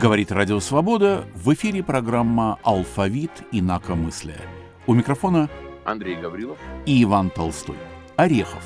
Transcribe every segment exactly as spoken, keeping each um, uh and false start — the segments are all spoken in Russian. Говорит Радио Свобода, в эфире программа «Алфавит. Инакомыслия». У микрофона Андрей Гаврилов и Иван Толстой. Орехов.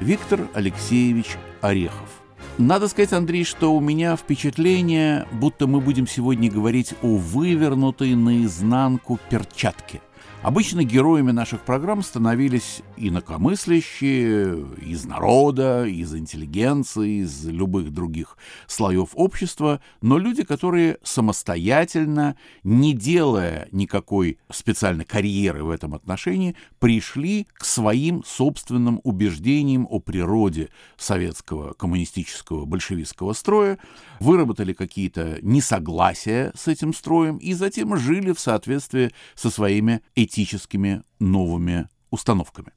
Виктор Алексеевич Орехов. Надо сказать, Андрей, что у меня впечатление, будто мы будем сегодня говорить о вывернутой наизнанку перчатке. Обычно героями наших программ становились инакомыслящие, из народа, из интеллигенции, из любых других слоев общества, но люди, которые самостоятельно, не делая никакой специальной карьеры в этом отношении, пришли к своим собственным убеждениям о природе советского коммунистического большевистского строя, выработали какие-то несогласия с этим строем и затем жили в соответствии со своими этическими этическими новыми установками.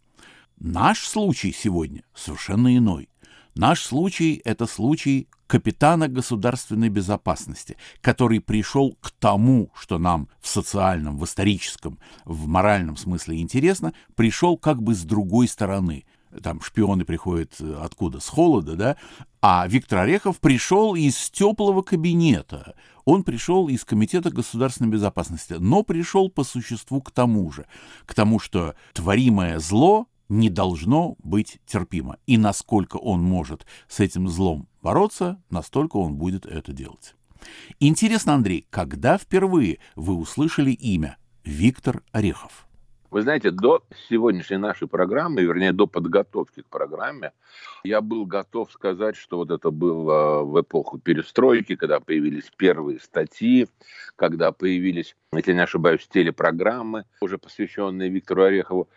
Наш случай сегодня совершенно иной. Наш случай — это случай капитана государственной безопасности, который пришел к тому, что нам в социальном, в историческом, в моральном смысле интересно, пришел как бы с другой стороны. Там шпионы приходят откуда? С холода, да? А Виктор Орехов пришел из теплого кабинета. Он пришел из Комитета государственной безопасности, но пришел по существу к тому же. К тому, что творимое зло не должно быть терпимо. И насколько он может с этим злом бороться, настолько он будет это делать. Интересно, Андрей, когда впервые вы услышали имя Виктор Орехов? Вы знаете, до сегодняшней нашей программы, вернее, до подготовки к программе, я был готов сказать, что вот это было в эпоху перестройки, когда появились первые статьи, когда появились, если не ошибаюсь, телепрограммы, уже посвященные Виктору Орехову.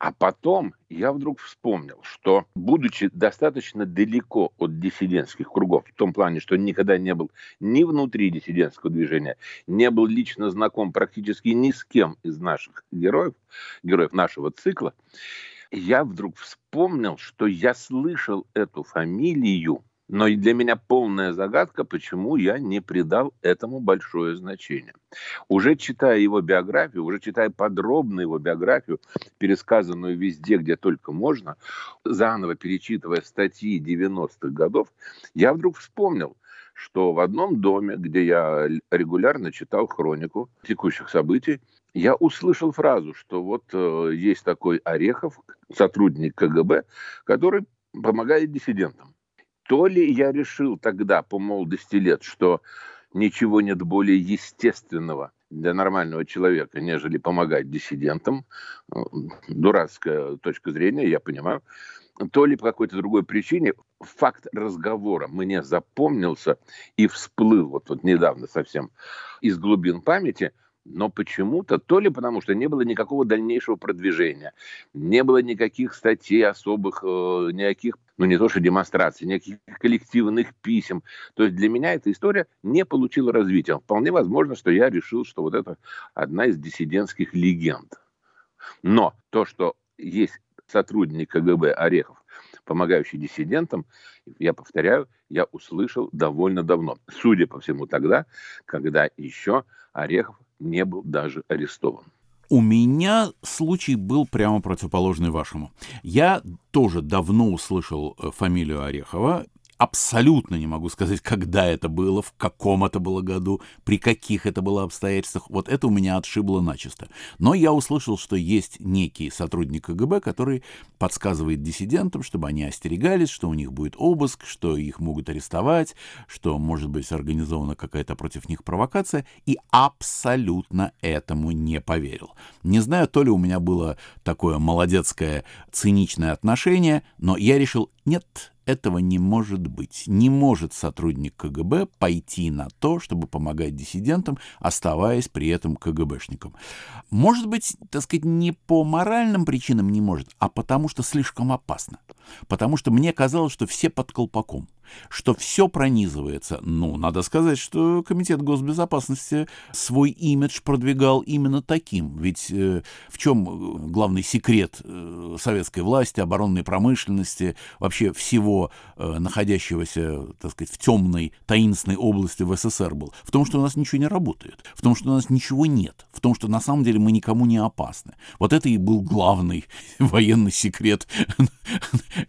А потом я вдруг вспомнил, что, будучи достаточно далеко от диссидентских кругов, в том плане, что никогда не был ни внутри диссидентского движения, не был лично знаком практически ни с кем из наших героев, героев нашего цикла, я вдруг вспомнил, что я слышал эту фамилию, но и для меня полная загадка, почему я не придал этому большое значение. Уже читая его биографию, уже читая подробно его биографию, пересказанную везде, где только можно, заново перечитывая статьи девяностых годов, я вдруг вспомнил, что в одном доме, где я регулярно читал хронику текущих событий, я услышал фразу, что вот э, есть такой Орехов, сотрудник ка гэ бэ, который помогает диссидентам. То ли я решил тогда, по молодости лет, что ничего нет более естественного для нормального человека, нежели помогать диссидентам. Дурацкая точка зрения, я понимаю. То ли по какой-то другой причине факт разговора мне запомнился и всплыл вот, вот недавно совсем из глубин памяти. Но почему-то, то ли потому, что не было никакого дальнейшего продвижения, не было никаких статей особых, никаких, ну не то что демонстраций, никаких коллективных писем. То есть для меня эта история не получила развития. Вполне возможно, что я решил, что вот это одна из диссидентских легенд. Но то, что есть сотрудник ка гэ бэ Орехов, помогающий диссидентам, я повторяю, я услышал довольно давно. Судя по всему тогда, когда еще Орехов не был даже арестован. У меня случай был прямо противоположный вашему. Я тоже давно услышал фамилию Орехова. Абсолютно не могу сказать, когда это было, в каком это было году, при каких это было обстоятельствах. Вот это у меня отшибло начисто. Но я услышал, что есть некий сотрудник ка гэ бэ, который подсказывает диссидентам, чтобы они остерегались, что у них будет обыск, что их могут арестовать, что, может быть, организована какая-то против них провокация. И абсолютно этому не поверил. Не знаю, то ли у меня было такое молодецкое, циничное отношение, но я решил, нет, этого не может быть. Не может сотрудник ка гэ бэ пойти на то, чтобы помогать диссидентам, оставаясь при этом ка гэ бэшником. Может быть, так сказать, не по моральным причинам не может, а потому что слишком опасно. Потому что мне казалось, что все под колпаком. что все пронизывается. Ну, надо сказать, что Комитет госбезопасности свой имидж продвигал именно таким. Ведь э, в чем главный секрет э, советской власти, оборонной промышленности, вообще всего э, находящегося, так сказать, в темной, таинственной области в СССР был? В том, что у нас ничего не работает, в том, что у нас ничего нет, в том, что на самом деле мы никому не опасны. Вот это и был главный военный секрет,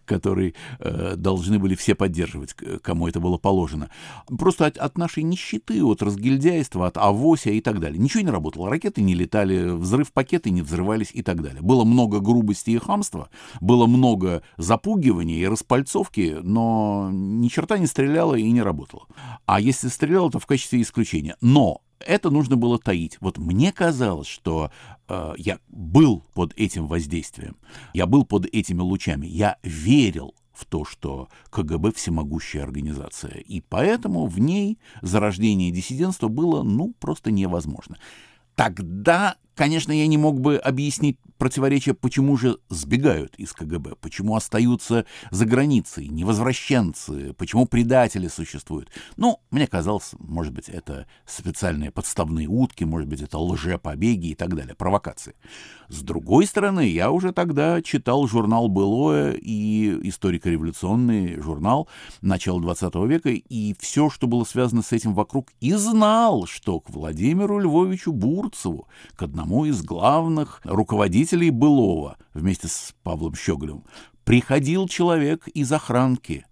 который э, должны были все поддерживать, кому это было положено. Просто от, от нашей нищеты, от разгильдяйства, от авося и так далее. Ничего не работало, ракеты не летали, взрыв-пакеты не взрывались и так далее. Было много грубости и хамства, было много запугивания и распальцовки, но ни черта не стреляло и не работало. А если стреляло, то в качестве исключения. Но это нужно было таить. Вот мне казалось, что э, я был под этим воздействием, я был под этими лучами, я верил в то, что КГБ — всемогущая организация, и поэтому в ней зарождение диссидентства было, ну, просто невозможно. Тогда, конечно, я не мог бы объяснить противоречие, почему же сбегают из КГБ, почему остаются за границей невозвращенцы, почему предатели существуют. Ну, мне казалось, может быть, это специальные подставные утки, может быть, это лжепобеги и так далее, провокации. С другой стороны, я уже тогда читал журнал «Былое» и историко-революционный журнал начала двадцатого века, и все, что было связано с этим вокруг, и знал, что к Владимиру Львовичу Бурцеву, к одному из главных руководителей «Былого», вместе с Павлом Щёголевым, приходил человек из охранки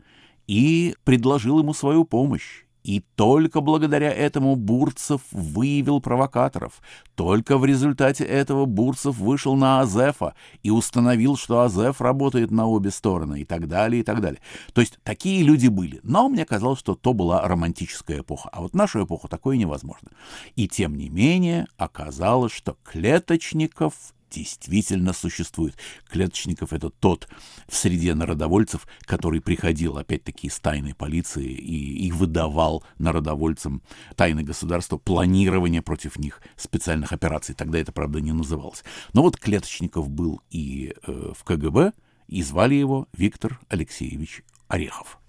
и предложил ему свою помощь. И только благодаря этому Бурцев выявил провокаторов. Только в результате этого Бурцев вышел на Азефа и установил, что Азеф работает на обе стороны, и так далее, и так далее. То есть такие люди были. Но мне казалось, что то была романтическая эпоха. А вот нашу эпоху такое невозможно. И тем не менее оказалось, что Клеточников действительно существует. Клеточников — это тот в среде народовольцев, который приходил, опять-таки, из тайной полиции и, и выдавал народовольцам тайны государства планирование против них специальных операций. Тогда это, правда, не называлось. Но вот Клеточников был и э, в КГБ, и звали его Виктор Алексеевич Орехов.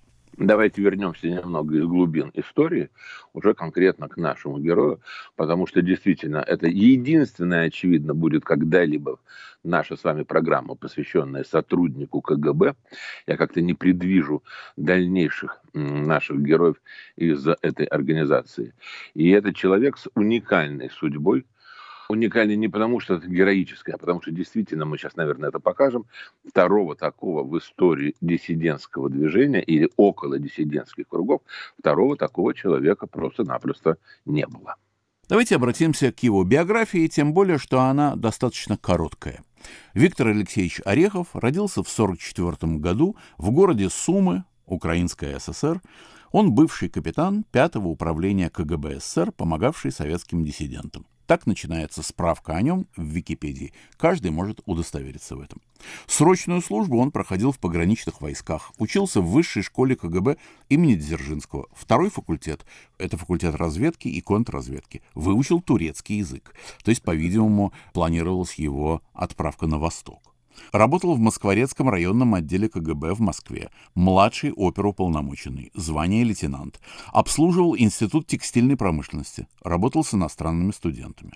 Давайте вернемся немного из глубин истории, уже конкретно к нашему герою, потому что действительно это единственное, очевидно, будет когда-либо наша с вами программа, посвященная сотруднику КГБ. Я как-то не предвижу дальнейших наших героев из-за этой организации. И этот человек с уникальной судьбой. Уникальный не потому, что это героическое, а потому что действительно, мы сейчас, наверное, это покажем, второго такого в истории диссидентского движения или около диссидентских кругов, второго такого человека просто-напросто не было. Давайте обратимся к его биографии, тем более, что она достаточно короткая. Виктор Алексеевич Орехов родился в сорок четвёртом году в городе Сумы, Украинская ССР. Он бывший капитан пятого управления КГБ СССР, помогавший советским диссидентам. Так начинается справка о нем в Википедии. Каждый может удостовериться в этом. Срочную службу он проходил в пограничных войсках. Учился в высшей школе КГБ имени Дзержинского. Второй факультет — это факультет разведки и контрразведки. Выучил турецкий язык. То есть, по-видимому, планировалась его отправка на восток. Работал в Москворецком районном отделе КГБ в Москве. Младший оперуполномоченный, звание лейтенант. Обслуживал Институт текстильной промышленности. Работал с иностранными студентами.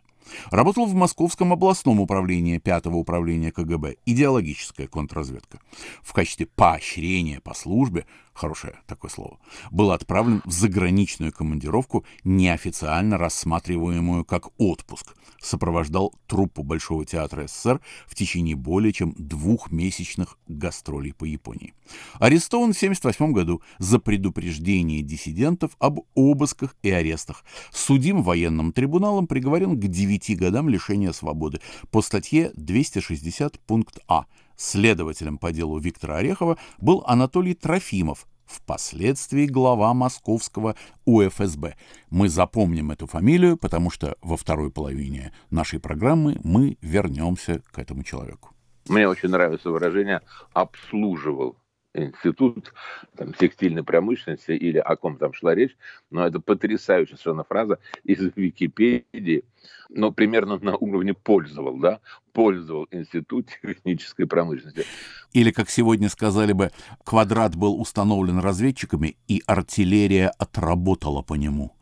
Работал в Московском областном управлении пятого управления КГБ. Идеологическая контрразведка. В качестве поощрения по службе, хорошее такое слово, был отправлен в заграничную командировку, неофициально рассматриваемую как отпуск. Сопровождал труппу Большого театра СССР в течение более чем двухмесячных гастролей по Японии. Арестован в семьдесят восьмом году за предупреждение диссидентов об обысках и арестах. Судим военным трибуналом, приговорен к девяти годам лишения свободы по статье двести шестьдесят пункт А. Следователем по делу Виктора Орехова был Анатолий Трофимов, впоследствии глава Московского УФСБ. Мы запомним эту фамилию, потому что во второй половине нашей программы мы вернемся к этому человеку. Мне очень нравится выражение «обслуживал институт там, текстильной промышленности или о ком там шла речь, но это потрясающая совершенно фраза из Википедии, но примерно на уровне пользовал, да, пользовал институт технической промышленности. Или, как сегодня сказали бы, квадрат был установлен разведчиками, и артиллерия отработала по нему.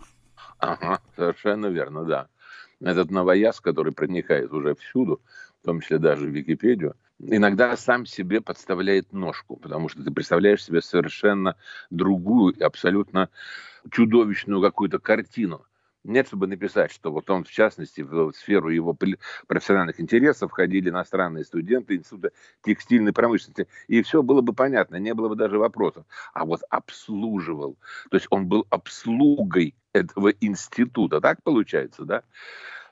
Ага, совершенно верно, да. Этот новояз, который проникает уже всюду, в том числе даже в Википедию, иногда сам себе подставляет ножку, потому что ты представляешь себе совершенно другую, абсолютно чудовищную какую-то картину. Нет, чтобы написать, что вот он, в частности, в сферу его профессиональных интересов входили иностранные студенты Института текстильной промышленности, и все было бы понятно, не было бы даже вопросов. А вот обслуживал, то есть он был обслугой этого института, так получается, да?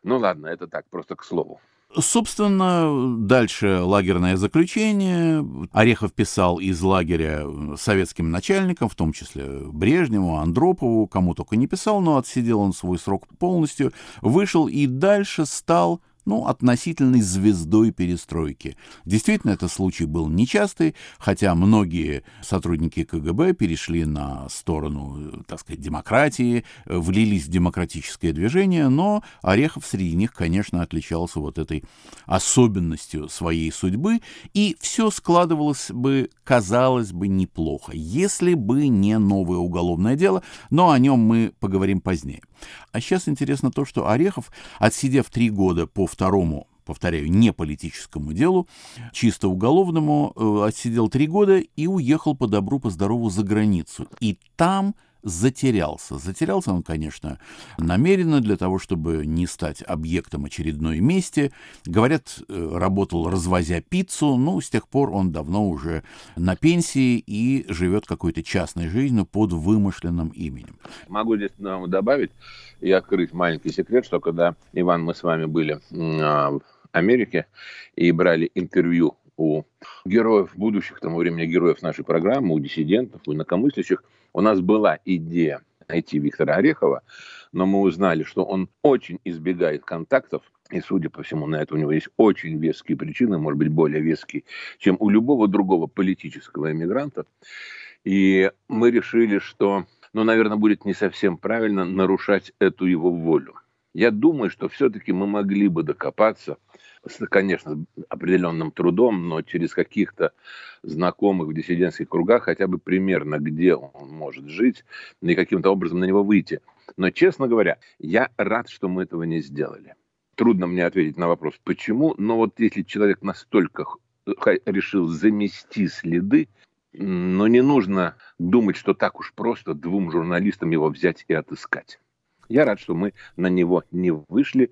Ну ладно, это так, просто к слову. Собственно, дальше лагерное заключение. Орехов писал из лагеря советским начальникам, в том числе Брежневу, Андропову, кому только не писал, но отсидел он свой срок полностью, вышел и дальше стал, ну, относительной звездой перестройки. Действительно, этот случай был нечастый, хотя многие сотрудники ка гэ бэ перешли на сторону, так сказать, демократии, влились в демократическое движение, но Орехов среди них, конечно, отличался вот этой особенностью своей судьбы, и все складывалось бы, казалось бы, неплохо, если бы не новое уголовное дело, но о нем мы поговорим позднее. А сейчас интересно то, что Орехов, отсидев три года по второму, повторяю, не политическому делу, чисто уголовному, отсидел три года и уехал по добру, по здорову за границу. И там затерялся. Затерялся он, конечно, намеренно для того, чтобы не стать объектом очередной мести. Говорят, работал, развозя пиццу, но с тех пор он давно уже на пенсии и живет какой-то частной жизнью под вымышленным именем. Могу здесь добавить и открыть маленький секрет, что когда, Иван, мы с вами были в Америке и брали интервью у героев будущих, к тому времени героев нашей программы, у диссидентов, у инакомыслящих, у нас была идея найти Виктора Орехова, но мы узнали, что он очень избегает контактов, и, судя по всему, на это у него есть очень веские причины, может быть, более веские, чем у любого другого политического эмигранта. И мы решили, что, ну, наверное, будет не совсем правильно нарушать эту его волю. Я думаю, что все-таки мы могли бы докопаться, с, конечно, определенным трудом, но через каких-то знакомых в диссидентских кругах, хотя бы примерно, где он может жить, и каким-то образом на него выйти. Но, честно говоря, я рад, что мы этого не сделали. Трудно мне ответить на вопрос, почему, но вот если человек настолько решил замести следы, но не нужно думать, что так уж просто двум журналистам его взять и отыскать. Я рад, что мы на него не вышли,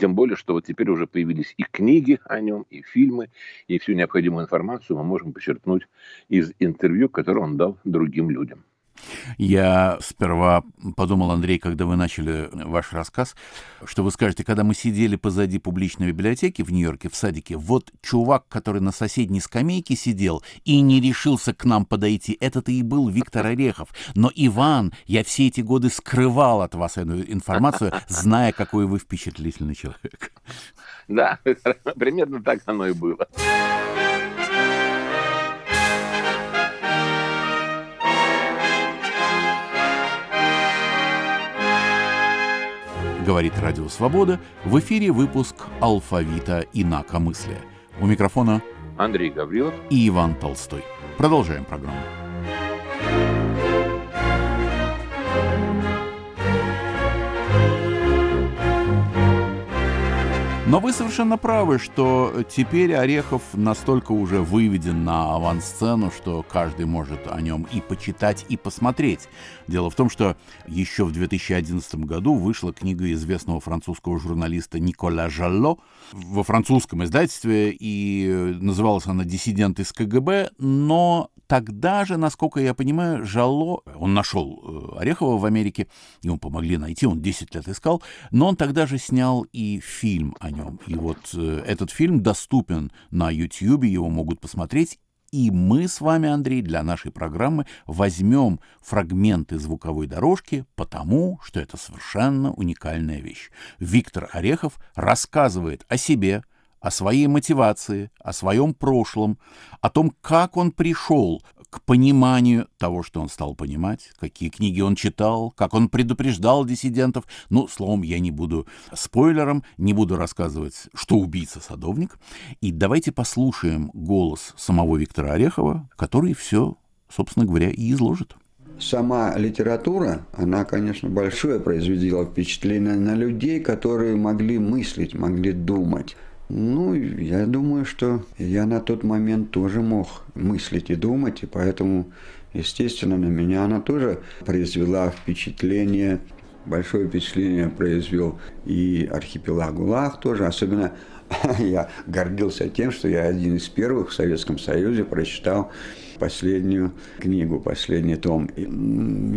тем более, что вот теперь уже появились и книги о нем, и фильмы, и всю необходимую информацию мы можем почерпнуть из интервью, которое он дал другим людям. Я сперва подумал, Андрей, когда вы начали ваш рассказ, что вы скажете, когда мы сидели позади публичной библиотеки в Нью-Йорке, в садике, вот чувак, который на соседней скамейке сидел и не решился к нам подойти, это-то и был Виктор Орехов. Но, Иван, я все эти годы скрывал от вас эту информацию, зная, какой вы впечатлительный человек. Да, примерно так оно и было. Говорит Радио Свобода. В эфире выпуск «Алфавита инакомыслия». У микрофона Андрей Гаврилов и Иван Толстой. Продолжаем программу. Но вы совершенно правы, что теперь Орехов настолько уже выведен на авансцену, что каждый может о нем и почитать, и посмотреть. Дело в том, что еще в две тысячи одиннадцатом году вышла книга известного французского журналиста Николя Жалло во французском издательстве, и называлась она «Диссидент из ка гэ бэ», но тогда же, насколько я понимаю, Жалло, он нашел Орехова в Америке, ему помогли найти, он десять лет искал, но он тогда же снял и фильм о нем. И вот э, этот фильм доступен на ютьюбе, его могут посмотреть. И мы с вами, Андрей, для нашей программы возьмем фрагменты звуковой дорожки, потому что это совершенно уникальная вещь. Виктор Орехов рассказывает о себе, о своей мотивации, о своем прошлом, о том, как он пришел к пониманию того, что он стал понимать, какие книги он читал, как он предупреждал диссидентов. Ну, словом, я не буду спойлером, не буду рассказывать, что убийца садовник. И давайте послушаем голос самого Виктора Орехова, который все, собственно говоря, и изложит. Сама литература, она, конечно, большое произвела впечатление на людей, которые могли мыслить, могли думать. Ну, я думаю, что я на тот момент тоже мог мыслить и думать, и поэтому, естественно, на меня она тоже произвела впечатление. Большое впечатление произвел и «Архипелаг ГУЛАГ» тоже. Особенно я гордился тем, что я один из первых в Советском Союзе прочитал последнюю книгу, последний том. И,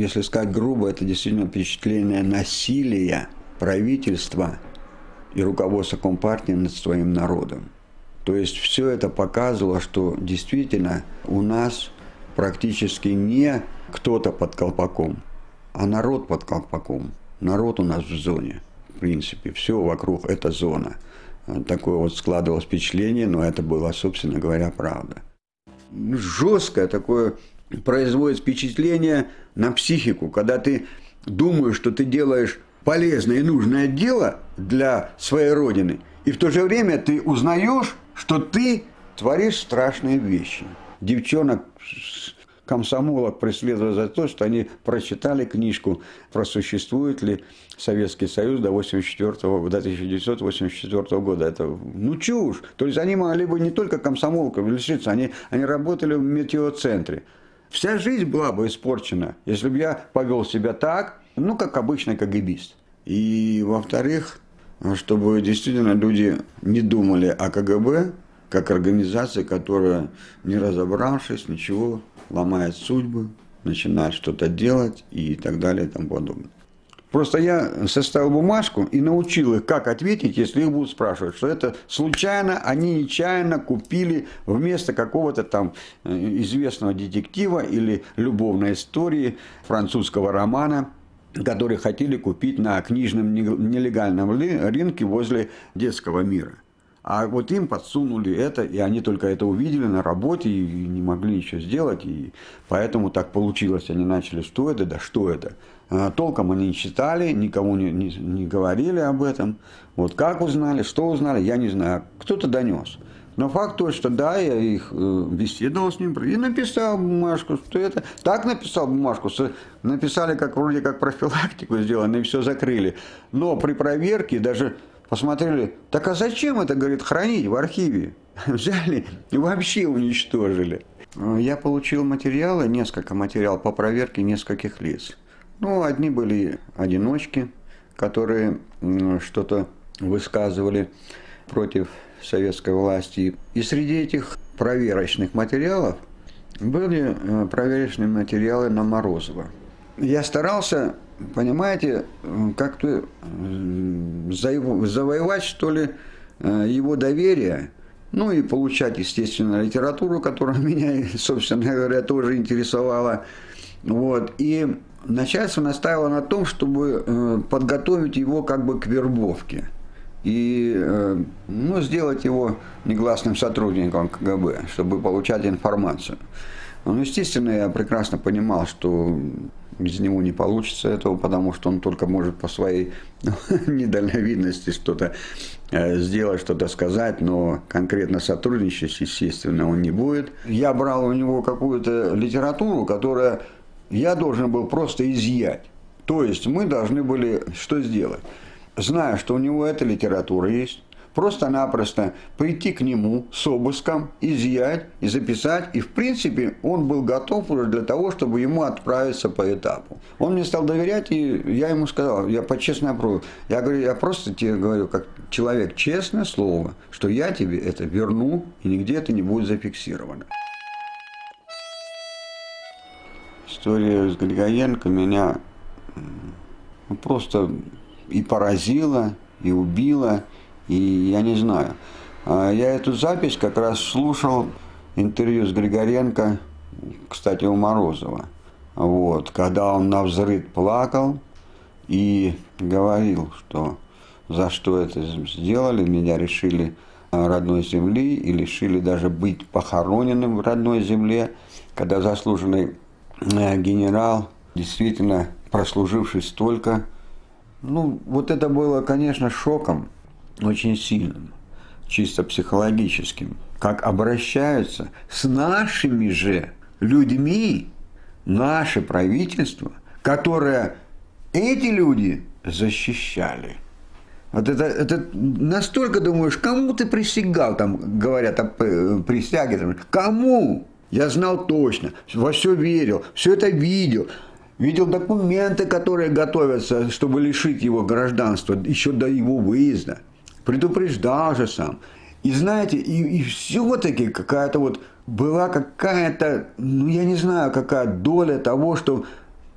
если сказать грубо, это действительно впечатление насилия правительства и руководство Компартии над своим народом. То есть все это показывало, что действительно у нас практически не кто-то под колпаком, а народ под колпаком. Народ у нас в зоне, в принципе, все вокруг это зона. Такое вот складывалось впечатление, но это была, собственно говоря, правда. Жесткое такое производит впечатление на психику, когда ты думаешь, что ты делаешь полезное и нужное дело для своей родины, и в то же время ты узнаешь, что ты творишь страшные вещи. Девчонок, комсомолок преследовали за то, что они прочитали книжку про существует ли Советский Союз до тысяча девятьсот восемьдесят четвёртого года. Это ну чушь. То есть они могли бы не только комсомолками лишиться, они, они работали в метеоцентре. Вся жизнь была бы испорчена, если бы я повел себя так, ну, как обычный КГБист. И, во-вторых, чтобы действительно люди не думали о КГБ, как организации, которая, не разобравшись, ничего, ломает судьбы, начинает что-то делать и так далее и тому подобное. Просто я составил бумажку и научил их, как ответить, если их будут спрашивать, что это случайно, они нечаянно купили вместо какого-то там известного детектива или любовной истории французского романа, который хотели купить на книжном нелегальном рынке возле детского мира. А вот им подсунули это, и они только это увидели на работе и не могли ничего сделать. И поэтому так получилось, они начали, что это, да что это. Толком они не читали, никому не, не, не говорили об этом. Вот как узнали, что узнали, я не знаю. Кто-то донес. Но факт то, что да, я их э, беседовал с ним и написал бумажку, что это. Так написал бумажку, что написали как вроде как профилактику сделано, и все закрыли. Но при проверке даже посмотрели, так а зачем это, говорит, хранить в архиве? Взяли и вообще уничтожили. Я получил материалы, несколько материалов по проверке нескольких лиц. Ну, одни были одиночки, которые что-то высказывали против советской власти. И среди этих проверочных материалов были проверочные материалы на Морозова. Я старался, понимаете, как-то завоевать, что ли, его доверие, ну и получать, естественно, литературу, которая меня, собственно говоря, тоже интересовала. Вот. И начальство настаивало на том, чтобы подготовить его как бы к вербовке. И ну, сделать его негласным сотрудником КГБ, чтобы получать информацию. Ну, естественно, я прекрасно понимал, что без него не получится этого, потому что он только может по своей недальновидности что-то сделать, что-то сказать, но конкретно сотрудничать, естественно, он не будет. Я брал у него какую-то литературу, которую я должен был просто изъять. То есть мы должны были что сделать? Зная, что у него эта литература есть, просто-напросто прийти к нему с обыском, изъять и записать. И, в принципе, он был готов уже для того, чтобы ему отправиться по этапу. Он мне стал доверять, и я ему сказал, я по-честному говорю, я говорю, я просто тебе говорю, как человек, честное слово, что я тебе это верну, и нигде это не будет зафиксировано. История с Григоренко меня просто и поразила, и убила. И я не знаю. Я эту запись как раз слушал, интервью с Григоренко, кстати, у Морозова. Вот, когда он навзрыд плакал и говорил, что за что это сделали, меня решили родной земли и лишили даже быть похороненным в родной земле, когда заслуженный генерал, действительно прослуживший столько, ну, вот это было, конечно, шоком очень сильным, чисто психологическим. Как обращаются с нашими же людьми наше правительство, которое эти люди защищали. Вот это, это настолько думаешь, кому ты присягал, там говорят о присяге, там, кому? Я знал точно, во все верил, все это видел. Видел документы, которые готовятся, чтобы лишить его гражданства еще до его выезда. Предупреждал же сам. И знаете, и, и все-таки какая-то вот была какая-то, ну я не знаю, какая доля того, что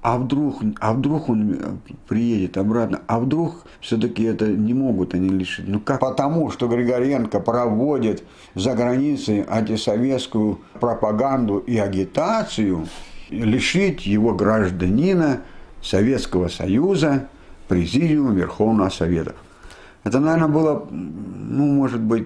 а вдруг, а вдруг он приедет обратно, а вдруг все-таки это не могут они лишить. Ну как? Потому что Григоренко проводит за границей антисоветскую пропаганду и агитацию, лишить его гражданина Советского Союза Президиума Верховного Совета. Это, наверное, было, ну, может быть,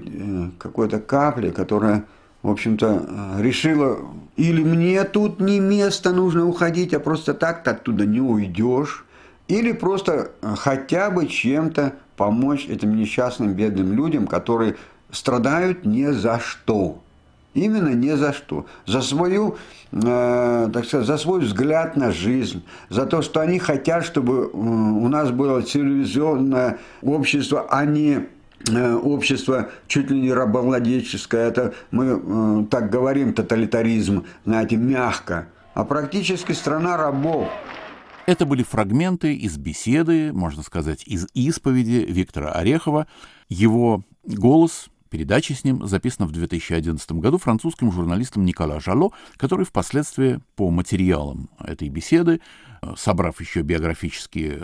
какой-то каплей, которая, в общем-то, решила, или мне тут не место, нужно уходить, а просто так-то оттуда не уйдешь, или просто хотя бы чем-то помочь этим несчастным бедным людям, которые страдают ни за что. Именно ни за что. За свою, э, так сказать, за свой взгляд на жизнь, за то, что они хотят, чтобы у нас было цивилизованное общество, а не э, общество чуть ли не рабовладельческое. Это мы э, так говорим, тоталитаризм, знаете, мягко. А практически страна рабов. Это были фрагменты из беседы, можно сказать, из исповеди Виктора Орехова. Его голос... Передача с ним записана в две тысячи одиннадцатом году французским журналистом Николя Жалло, который впоследствии по материалам этой беседы, собрав еще биографические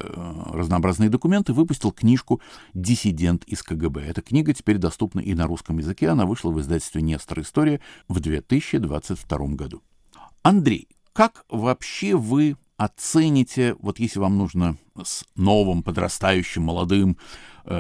разнообразные документы, выпустил книжку «Диссидент из ка гэ бэ». Эта книга теперь доступна и на русском языке, она вышла в издательстве «Нестор история» в две тысячи двадцать втором году. Андрей, как вообще вы оцените, вот если вам нужно с новым, подрастающим, молодым,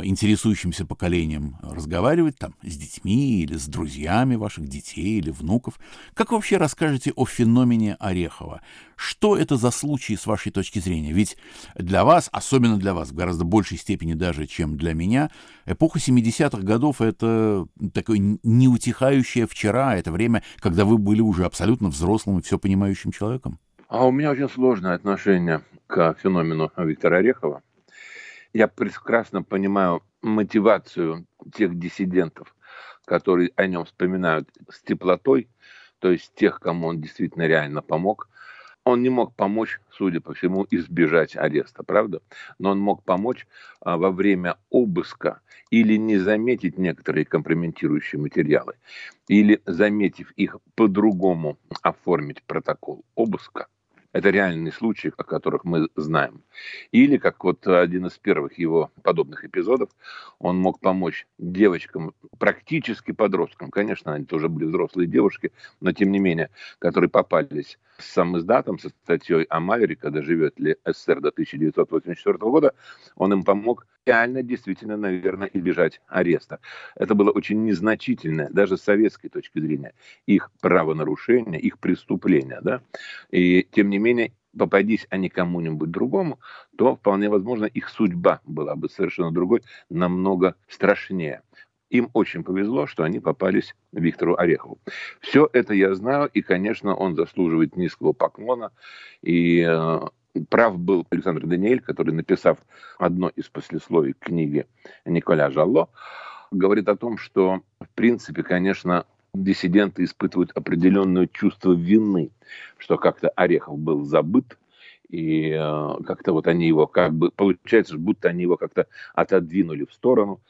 интересующимся поколением разговаривать, там, с детьми или с друзьями ваших детей или внуков. Как вы вообще расскажете о феномене Орехова? Что это за случай с вашей точки зрения? Ведь для вас, особенно для вас, в гораздо большей степени даже, чем для меня, эпоха семидесятых годов — это такое неутихающее вчера, это время, когда вы были уже абсолютно взрослым и все понимающим человеком. А у меня очень сложное отношение к феномену Виктора Орехова. Я прекрасно понимаю мотивацию тех диссидентов, которые о нем вспоминают с теплотой, то есть тех, кому он действительно реально помог. Он не мог помочь, судя по всему, избежать ареста, правда? Но он мог помочь во время обыска или не заметить некоторые компрометирующие материалы, или, заметив их, по-другому оформить протокол обыска. Это реальные случаи, о которых мы знаем. Или, как вот один из первых его подобных эпизодов, он мог помочь девочкам, практически подросткам, конечно, они тоже были взрослые девушки, но тем не менее, которые попались с самиздатом, со статьей о Мавере, когда живет ли эс эс эс эр до тысяча девятьсот восемьдесят четвёртого года, он им помог реально, действительно, наверное, избежать ареста. Это было очень незначительное, даже с советской точки зрения, их правонарушение, их преступление, да, и тем не менее, менее, попадись они кому-нибудь другому, то вполне возможно их судьба была бы совершенно другой, намного страшнее. Им очень повезло, что они попались Виктору Орехову. Все это я знаю, и, конечно, он заслуживает низкого поклона. И э, прав был Александр Даниэль, который, написав одно из послесловий книги Николя Жалло, говорит о том, что, в принципе, конечно, диссиденты испытывают определенное чувство вины, что как-то Орехов был забыт, и э, как-то вот они его как бы, получается, будто они его как-то отодвинули в сторону.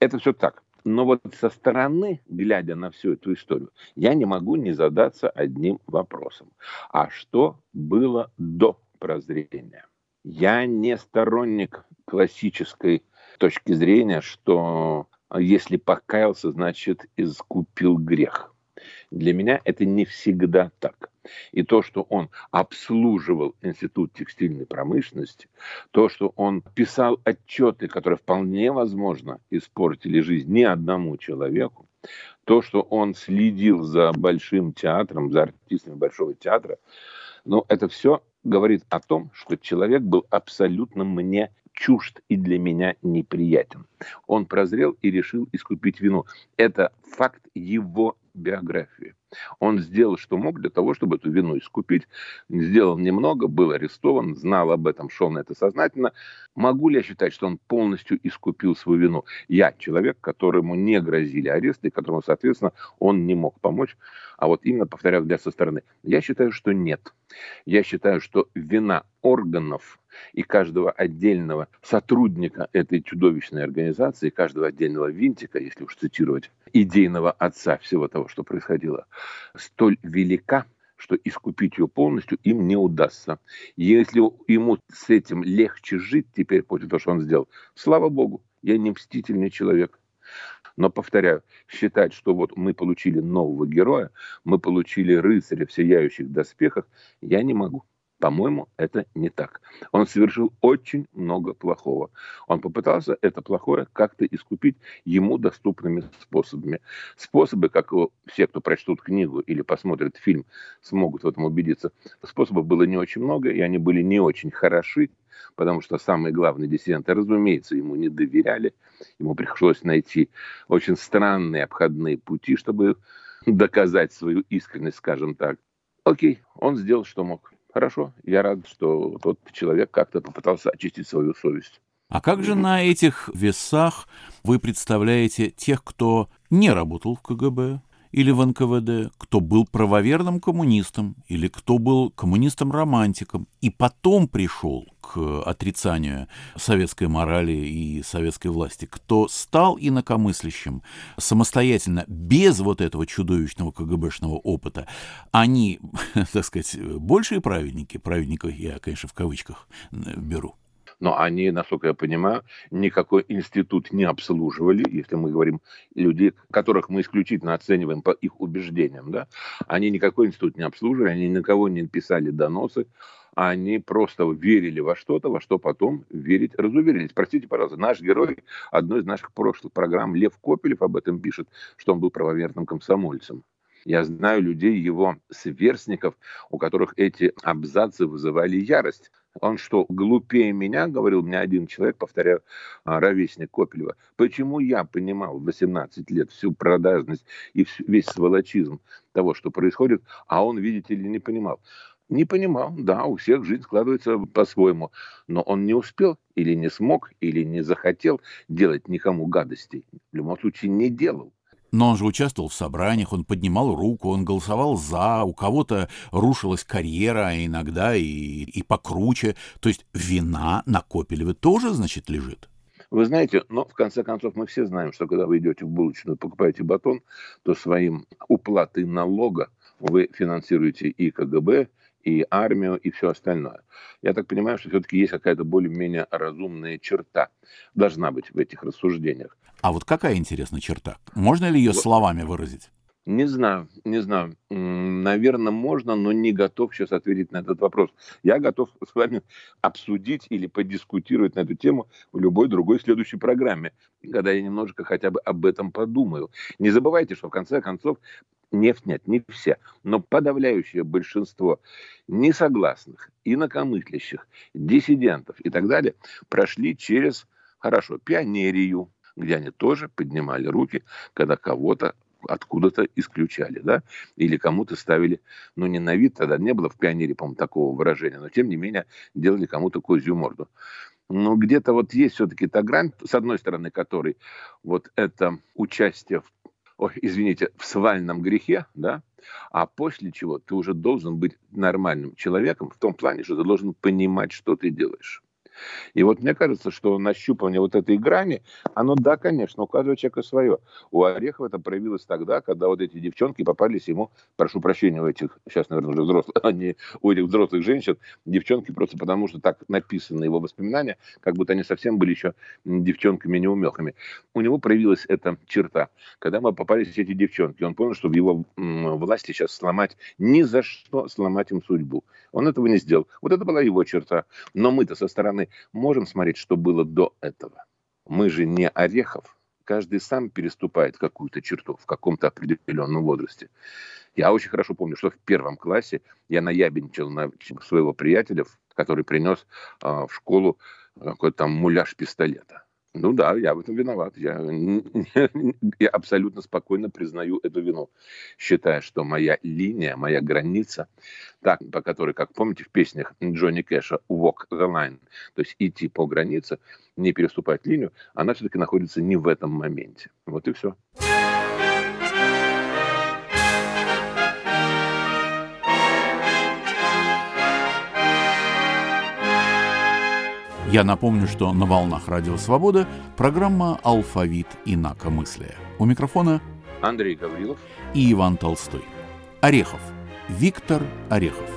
Это все так. Но вот со стороны, глядя на всю эту историю, я не могу не задаться одним вопросом. А что было до прозрения? Я не сторонник классической точки зрения, что... Если покаялся, значит, искупил грех. Для меня это не всегда так. И то, что он обслуживал Институт текстильной промышленности, то, что он писал отчеты, которые вполне возможно испортили жизнь ни одному человеку, то, что он следил за Большим театром, за артистами Большого театра, ну, это все говорит о том, что человек был абсолютно мне чужд и для меня неприятен. Он прозрел и решил искупить вину. Это факт его биографии. Он сделал, что мог, для того, чтобы эту вину искупить. Сделал немного, был арестован, знал об этом, шел на это сознательно. Могу ли я считать, что он полностью искупил свою вину? Я человек, которому не грозили аресты, которому, соответственно, он не мог помочь. А вот именно, повторяю, взгляд со стороны. Я считаю, что нет. Я считаю, что вина органов и каждого отдельного сотрудника этой чудовищной организации, каждого отдельного винтика, если уж цитировать, идейного отца всего того, что происходило, столь велика, что искупить ее полностью им не удастся. Если ему с этим легче жить теперь после того, что он сделал, слава богу, я не мстительный человек. Но, повторяю, считать, что вот мы получили нового героя, мы получили рыцаря в сияющих доспехах, я не могу. По-моему, это не так. Он совершил очень много плохого. Он попытался это плохое как-то искупить ему доступными способами. Способы, как все, кто прочтут книгу или посмотрят фильм, смогут в этом убедиться, способов было не очень много, и они были не очень хороши, потому что самые главные диссиденты, разумеется, ему не доверяли. Ему пришлось найти очень странные обходные пути, чтобы доказать свою искренность, скажем так. Окей, он сделал, что мог. Хорошо, я рад, что тот человек как-то попытался очистить свою совесть. А как же на этих весах вы представляете тех, кто не работал в КГБ или в эн ка вэ дэ, кто был правоверным коммунистом или кто был коммунистом-романтиком и потом пришел к отрицанию советской морали и советской власти, кто стал инакомыслящим самостоятельно, без вот этого чудовищного ка гэ бэшного опыта? Они, так сказать, большие праведники, праведников я, конечно, в кавычках беру. Но они, насколько я понимаю, никакой институт не обслуживали, если мы говорим людей, которых мы исключительно оцениваем по их убеждениям, да, они никакой институт не обслуживали, они никого не писали доносы, они просто верили во что-то, во что потом верить разуверились. Простите, пожалуйста, наш герой одной из наших прошлых программ Лев Копелев об этом пишет, что он был правоверным комсомольцем. Я знаю людей, его сверстников, у которых эти абзацы вызывали ярость. Он что, глупее меня, говорил мне один человек, повторяю, ровесник Копелева. Почему я понимал в восемнадцать лет всю продажность и весь сволочизм того, что происходит, а он, видите ли, не понимал? Не понимал, да, у всех жизнь складывается по-своему, но он не успел или не смог, или не захотел делать никому гадостей. В любом случае, не делал. Но он же участвовал в собраниях, он поднимал руку, он голосовал «за», у кого-то рушилась карьера, а иногда и, и покруче. То есть вина на Копелеве тоже, значит, лежит? Вы знаете, но в конце концов мы все знаем, что когда вы идете в булочную, покупаете батон, то своим уплатой налога вы финансируете и ка гэ бэ, и армию, и все остальное. Я так понимаю, что все-таки есть какая-то более-менее разумная черта. Должна быть в этих рассуждениях. А вот какая, интересная черта? Можно ли ее вот словами выразить? Не знаю, не знаю. Наверное, можно, но не готов сейчас ответить на этот вопрос. Я готов с вами обсудить или подискутировать на эту тему в любой другой следующей программе, когда я немножко хотя бы об этом подумаю. Не забывайте, что в конце концов нефть нет, не все, но подавляющее большинство несогласных, инакомыслящих, диссидентов и так далее прошли через, хорошо, пионерию, где они тоже поднимали руки, когда кого-то откуда-то исключали, да, или кому-то ставили, ну, не на вид, тогда не было в пионере, по-моему, такого выражения, но, тем не менее, делали кому-то козью морду. Но где-то вот есть все-таки та грань, с одной стороны, которой вот это участие в Ой, извините, в свальном грехе, да, а после чего ты уже должен быть нормальным человеком в том плане, что ты должен понимать, что ты делаешь. И вот мне кажется, что нащупывание вот этой грани, оно, да, конечно, у каждого человека свое. У Орехова это проявилось тогда, когда вот эти девчонки попались ему, прошу прощения, у этих, сейчас, наверное, уже взрослых, а не у этих взрослых женщин, девчонки просто потому, что так написаны его воспоминания, как будто они совсем были еще девчонками-неумехами. У него проявилась эта черта. Когда мы попались эти девчонки, он понял, что в его власти сейчас сломать, ни за что сломать им судьбу. Он этого не сделал. Вот это была его черта. Но мы-то со стороны можем смотреть, что было до этого. Мы же не Орехов. Каждый сам переступает какую-то черту в каком-то определенном возрасте. Я очень хорошо помню, что в первом классе я наябенчил на своего приятеля, который принес а, в школу какой-то там муляж пистолета. Ну да, я в этом виноват. Я, я абсолютно спокойно признаю эту вину, считая, что моя линия, моя граница, так, по которой, как помните в песнях Джонни Кэша «Walk the line», то есть идти по границе, не переступать линию, она все-таки находится не в этом моменте. Вот и все. Я напомню, что на волнах Радио Свобода программа «Алфавит инакомыслия». У микрофона Андрей Гаврилов и Иван Толстой. Орехов. Виктор Орехов.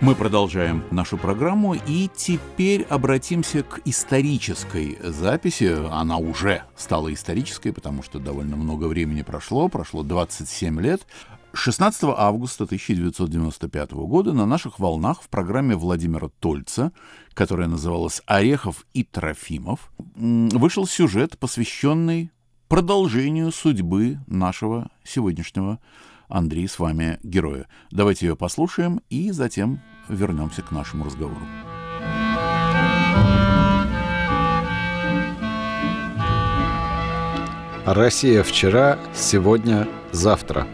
Мы продолжаем нашу программу и теперь обратимся к исторической записи. Она уже стала исторической, потому что довольно много времени прошло, прошло двадцать семь лет. шестнадцатого августа тысяча девятьсот девяносто пятого года на наших волнах в программе Владимира Тольца, которая называлась «Орехов и Трофимов», вышел сюжет, посвященный продолжению судьбы нашего сегодняшнего Андрея с вами героя. Давайте ее послушаем и затем вернемся к нашему разговору. Россия вчера, сегодня, завтра.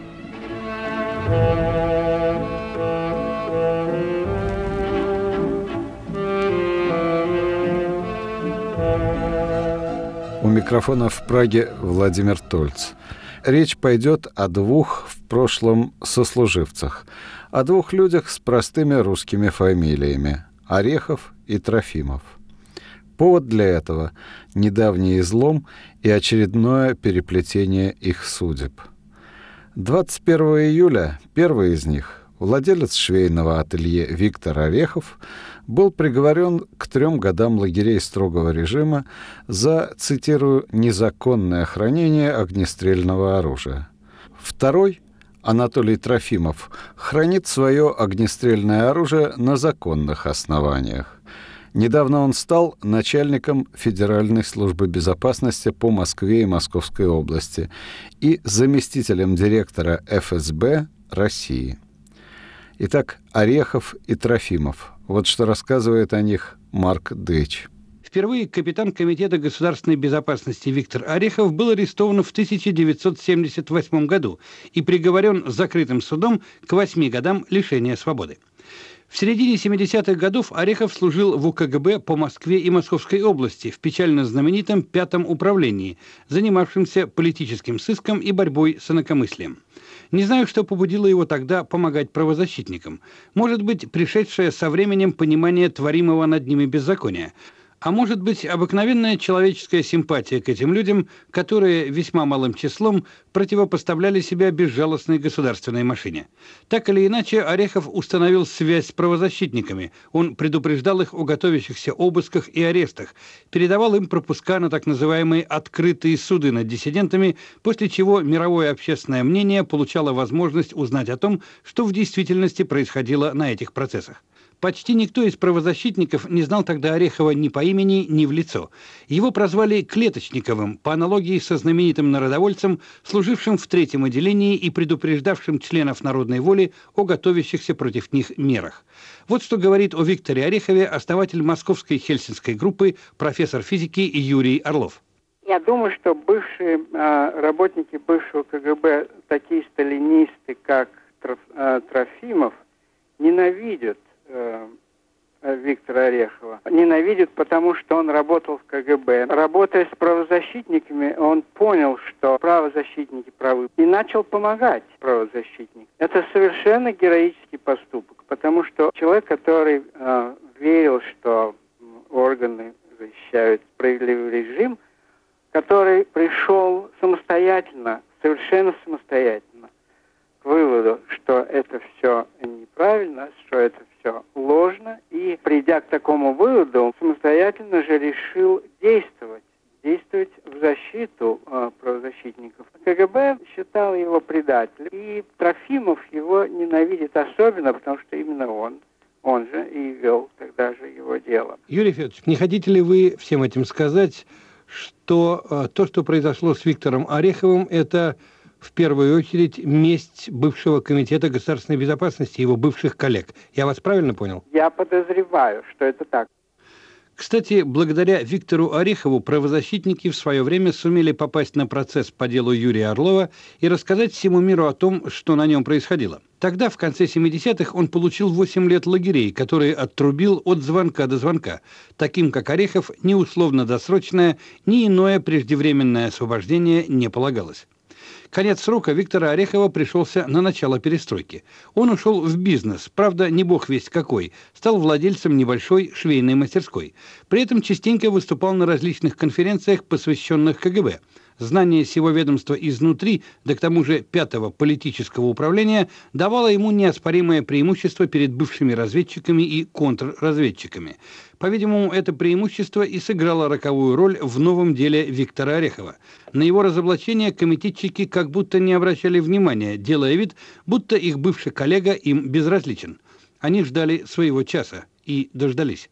У микрофона в Праге Владимир Тольц. Речь пойдет о двух в прошлом сослуживцах, о двух людях с простыми русскими фамилиями – Орехов и Трофимов. Повод для этого – недавний излом и очередное переплетение их судеб. двадцать первого июля первый из них, владелец швейного ателье Виктор Орехов, был приговорен к трем годам лагерей строгого режима за, цитирую, «незаконное хранение огнестрельного оружия». Второй, Анатолий Трофимов, хранит свое огнестрельное оружие на законных основаниях. Недавно он стал начальником Федеральной службы безопасности по Москве и Московской области и заместителем директора эф эс бэ России. Итак, Орехов и Трофимов. Вот что рассказывает о них Марк Дейч. Впервые капитан Комитета государственной безопасности Виктор Орехов был арестован в тысяча девятьсот семьдесят восьмом году и приговорен закрытым судом к восьми годам лишения свободы. В середине семидесятых годов Орехов служил в у ка гэ бэ по Москве и Московской области в печально знаменитом пятом управлении, занимавшемся политическим сыском и борьбой с инакомыслием. Не знаю, что побудило его тогда помогать правозащитникам. Может быть, пришедшее со временем понимание творимого над ними беззакония. А может быть, обыкновенная человеческая симпатия к этим людям, которые весьма малым числом противопоставляли себя безжалостной государственной машине. Так или иначе, Орехов установил связь с правозащитниками. Он предупреждал их о готовящихся обысках и арестах, передавал им пропуска на так называемые «открытые суды» над диссидентами, после чего мировое общественное мнение получало возможность узнать о том, что в действительности происходило на этих процессах. Почти никто из правозащитников не знал тогда Орехова ни по имени, ни в лицо. Его прозвали Клеточниковым, по аналогии со знаменитым народовольцем, служившим в третьем отделении и предупреждавшим членов народной воли о готовящихся против них мерах. Вот что говорит о Викторе Орехове основатель Московской Хельсинкской группы, профессор физики Юрий Орлов. Я думаю, что бывшие работники бывшего ка гэ бэ, такие сталинисты, как Трофимов, ненавидят Виктора Орехова, ненавидят, потому что он работал в ка гэ бэ. Работая с правозащитниками, он понял, что правозащитники правы, и начал помогать правозащитникам. Это совершенно героический поступок, потому что человек, который э, верил, что органы защищают справедливый режим, который пришел самостоятельно, совершенно самостоятельно к выводу, что это все неправильно, что это все ложно, и, придя к такому выводу, он самостоятельно же решил действовать, действовать в защиту э, правозащитников. ка гэ бэ считал его предателем, и Трофимов его ненавидит особенно, потому что именно он, он же и вел тогда же его дело. Юрий Федорович, не хотите ли вы всем этим сказать, что э, то, что произошло с Виктором Ореховым, это в первую очередь месть бывшего Комитета государственной безопасности и его бывших коллег? Я вас правильно понял? Я подозреваю, что это так. Кстати, благодаря Виктору Орехову правозащитники в свое время сумели попасть на процесс по делу Юрия Орлова и рассказать всему миру о том, что на нем происходило. Тогда, в конце семидесятых, он получил восемь лет лагерей, которые отрубил от звонка до звонка. Таким, как Орехов, ни условно-досрочное, ни иное преждевременное освобождение не полагалось. Конец срока Виктора Орехова пришелся на начало перестройки. Он ушел в бизнес, правда, не бог весть какой, стал владельцем небольшой швейной мастерской. При этом частенько выступал на различных конференциях, посвященных ка гэ бэ. Знание сего ведомства изнутри, да к тому же пятого политического управления, давало ему неоспоримое преимущество перед бывшими разведчиками и контрразведчиками. По-видимому, это преимущество и сыграло роковую роль в новом деле Виктора Орехова. На его разоблачение комитетчики как будто не обращали внимания, делая вид, будто их бывший коллега им безразличен. Они ждали своего часа и дождались.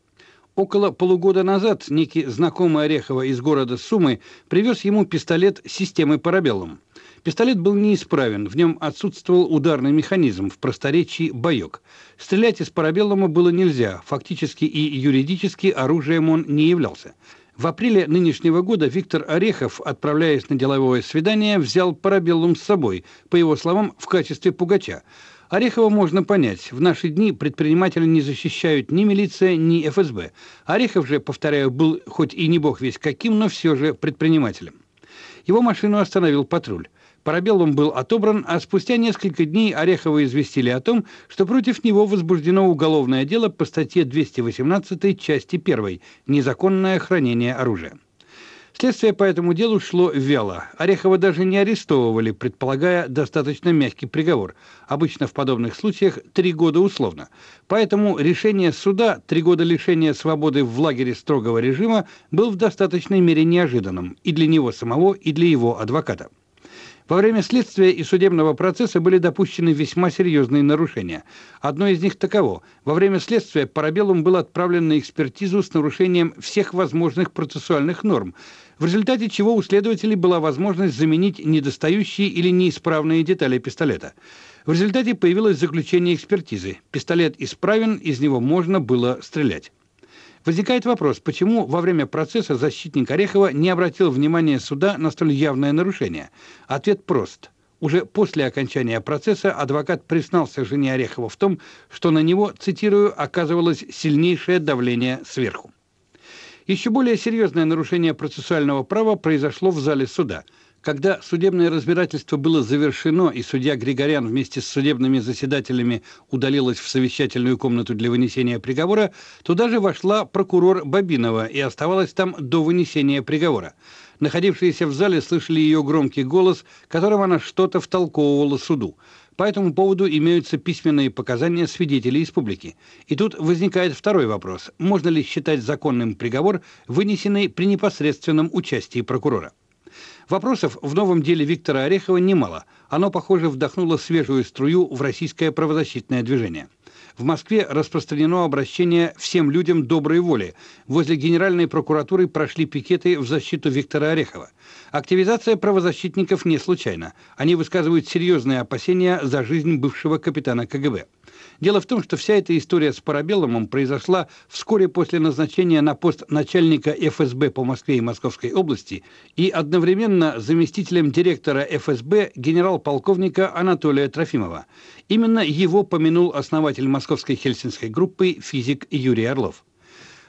Около полугода назад некий знакомый Орехова из города Сумы привез ему пистолет системы «Парабеллум». Пистолет был неисправен, в нем отсутствовал ударный механизм, в просторечии «боек». Стрелять из «Парабеллума» было нельзя, фактически и юридически оружием он не являлся. В апреле нынешнего года Виктор Орехов, отправляясь на деловое свидание, взял «Парабеллум» с собой, по его словам, в качестве пугача. Орехова можно понять. В наши дни предпринимателя не защищают ни милиция, ни эф эс бэ. Орехов же, повторяю, был хоть и не бог весь каким, но все же предпринимателем. Его машину остановил патруль. Парабеллум был отобран, а спустя несколько дней Орехова известили о том, что против него возбуждено уголовное дело по статье двести восемнадцать части первой «Незаконное хранение оружия». Следствие по этому делу шло вяло. Орехова даже не арестовывали, предполагая достаточно мягкий приговор. Обычно в подобных случаях три года условно. Поэтому решение суда, три года лишения свободы в лагере строгого режима, был в достаточной мере неожиданным и для него самого, и для его адвоката. Во время следствия и судебного процесса были допущены весьма серьезные нарушения. Одно из них таково. Во время следствия «Парабеллум» был отправлен на экспертизу с нарушением всех возможных процессуальных норм, в результате чего у следователей была возможность заменить недостающие или неисправные детали пистолета. В результате появилось заключение экспертизы. Пистолет исправен, из него можно было стрелять. Возникает вопрос, почему во время процесса защитник Орехова не обратил внимания суда на столь явное нарушение? Ответ прост. Уже после окончания процесса адвокат признался жене Орехова в том, что на него, цитирую, оказывалось сильнейшее давление сверху. Еще более серьезное нарушение процессуального права произошло в зале суда. Когда судебное разбирательство было завершено, и судья Григорян вместе с судебными заседателями удалилась в совещательную комнату для вынесения приговора, туда же вошла прокурор Бабинова и оставалась там до вынесения приговора. Находившиеся в зале слышали ее громкий голос, которым она что-то втолковывала суду. По этому поводу имеются письменные показания свидетелей из публики. И тут возникает второй вопрос. Можно ли считать законным приговор, вынесенный при непосредственном участии прокурора? Вопросов в новом деле Виктора Орехова немало. Оно, похоже, вдохнуло свежую струю в российское правозащитное движение. В Москве распространено обращение «Всем людям доброй воли». Возле Генеральной прокуратуры прошли пикеты в защиту Виктора Орехова. Активизация правозащитников не случайна. Они высказывают серьезные опасения за жизнь бывшего капитана ка гэ бэ. Дело в том, что вся эта история с Парабеллумом произошла вскоре после назначения на пост начальника эф эс бэ по Москве и Московской области и одновременно заместителем директора эф эс бэ генерал-полковника Анатолия Трофимова. Именно его помянул основатель Московской Хельсинкской группы физик Юрий Орлов.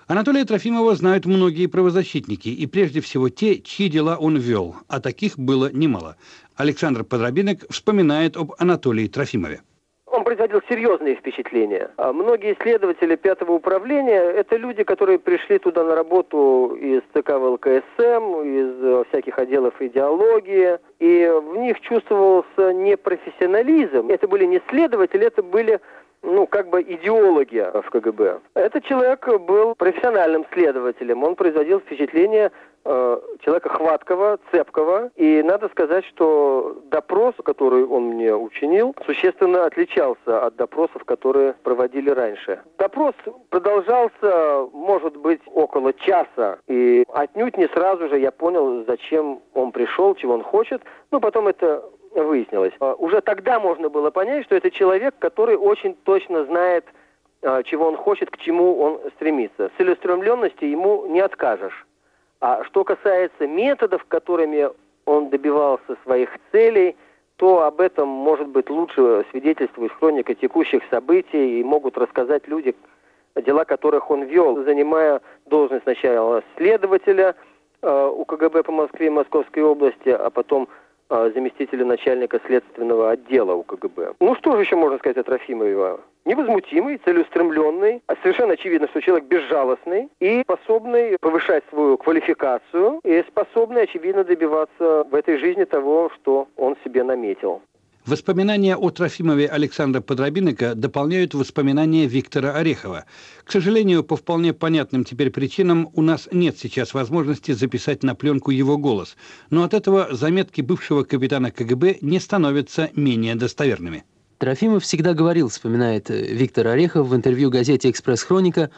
Анатолия Трофимова знают многие правозащитники, и прежде всего те, чьи дела он вел, а таких было немало. Александр Подрабинек вспоминает об Анатолии Трофимове. Он производил серьезные впечатления. Многие следователи пятого управления – это люди, которые пришли туда на работу из ЦК ВЛКСМ, из всяких отделов идеологии, и в них чувствовался непрофессионализм. Это были не следователи, это были... ну, как бы идеологи в ка гэ бэ. Этот человек был профессиональным следователем. Он производил впечатление э, человека хваткого, цепкого. И надо сказать, что допрос, который он мне учинил, существенно отличался от допросов, которые проводили раньше. Допрос продолжался, может быть, около часа. И отнюдь не сразу же я понял, зачем он пришел, чего он хочет. Ну, потом это... выяснилось. Уже тогда можно было понять, что это человек, который очень точно знает, чего он хочет, к чему он стремится. Целеустремленности ему не откажешь. А что касается методов, которыми он добивался своих целей, то об этом, может быть, лучше свидетельствует хроника текущих событий и могут рассказать люди, дела которых он вел, занимая должность сначала следователя у ка гэ бэ по Москве и Московской области, а потом заместителя начальника следственного отдела у ка гэ бэ. Ну что же еще можно сказать о Трофимове? Невозмутимый, целеустремленный, совершенно очевидно, что человек безжалостный и способный повышать свою квалификацию и способный, очевидно, добиваться в этой жизни того, что он себе наметил. Воспоминания о Трофимове Александра Подрабинека дополняют воспоминания Виктора Орехова. К сожалению, по вполне понятным теперь причинам у нас нет сейчас возможности записать на пленку его голос, но от этого заметки бывшего капитана ка гэ бэ не становятся менее достоверными. Трофимов всегда говорил, вспоминает Виктор Орехов в интервью газете «Экспресс-хроника»,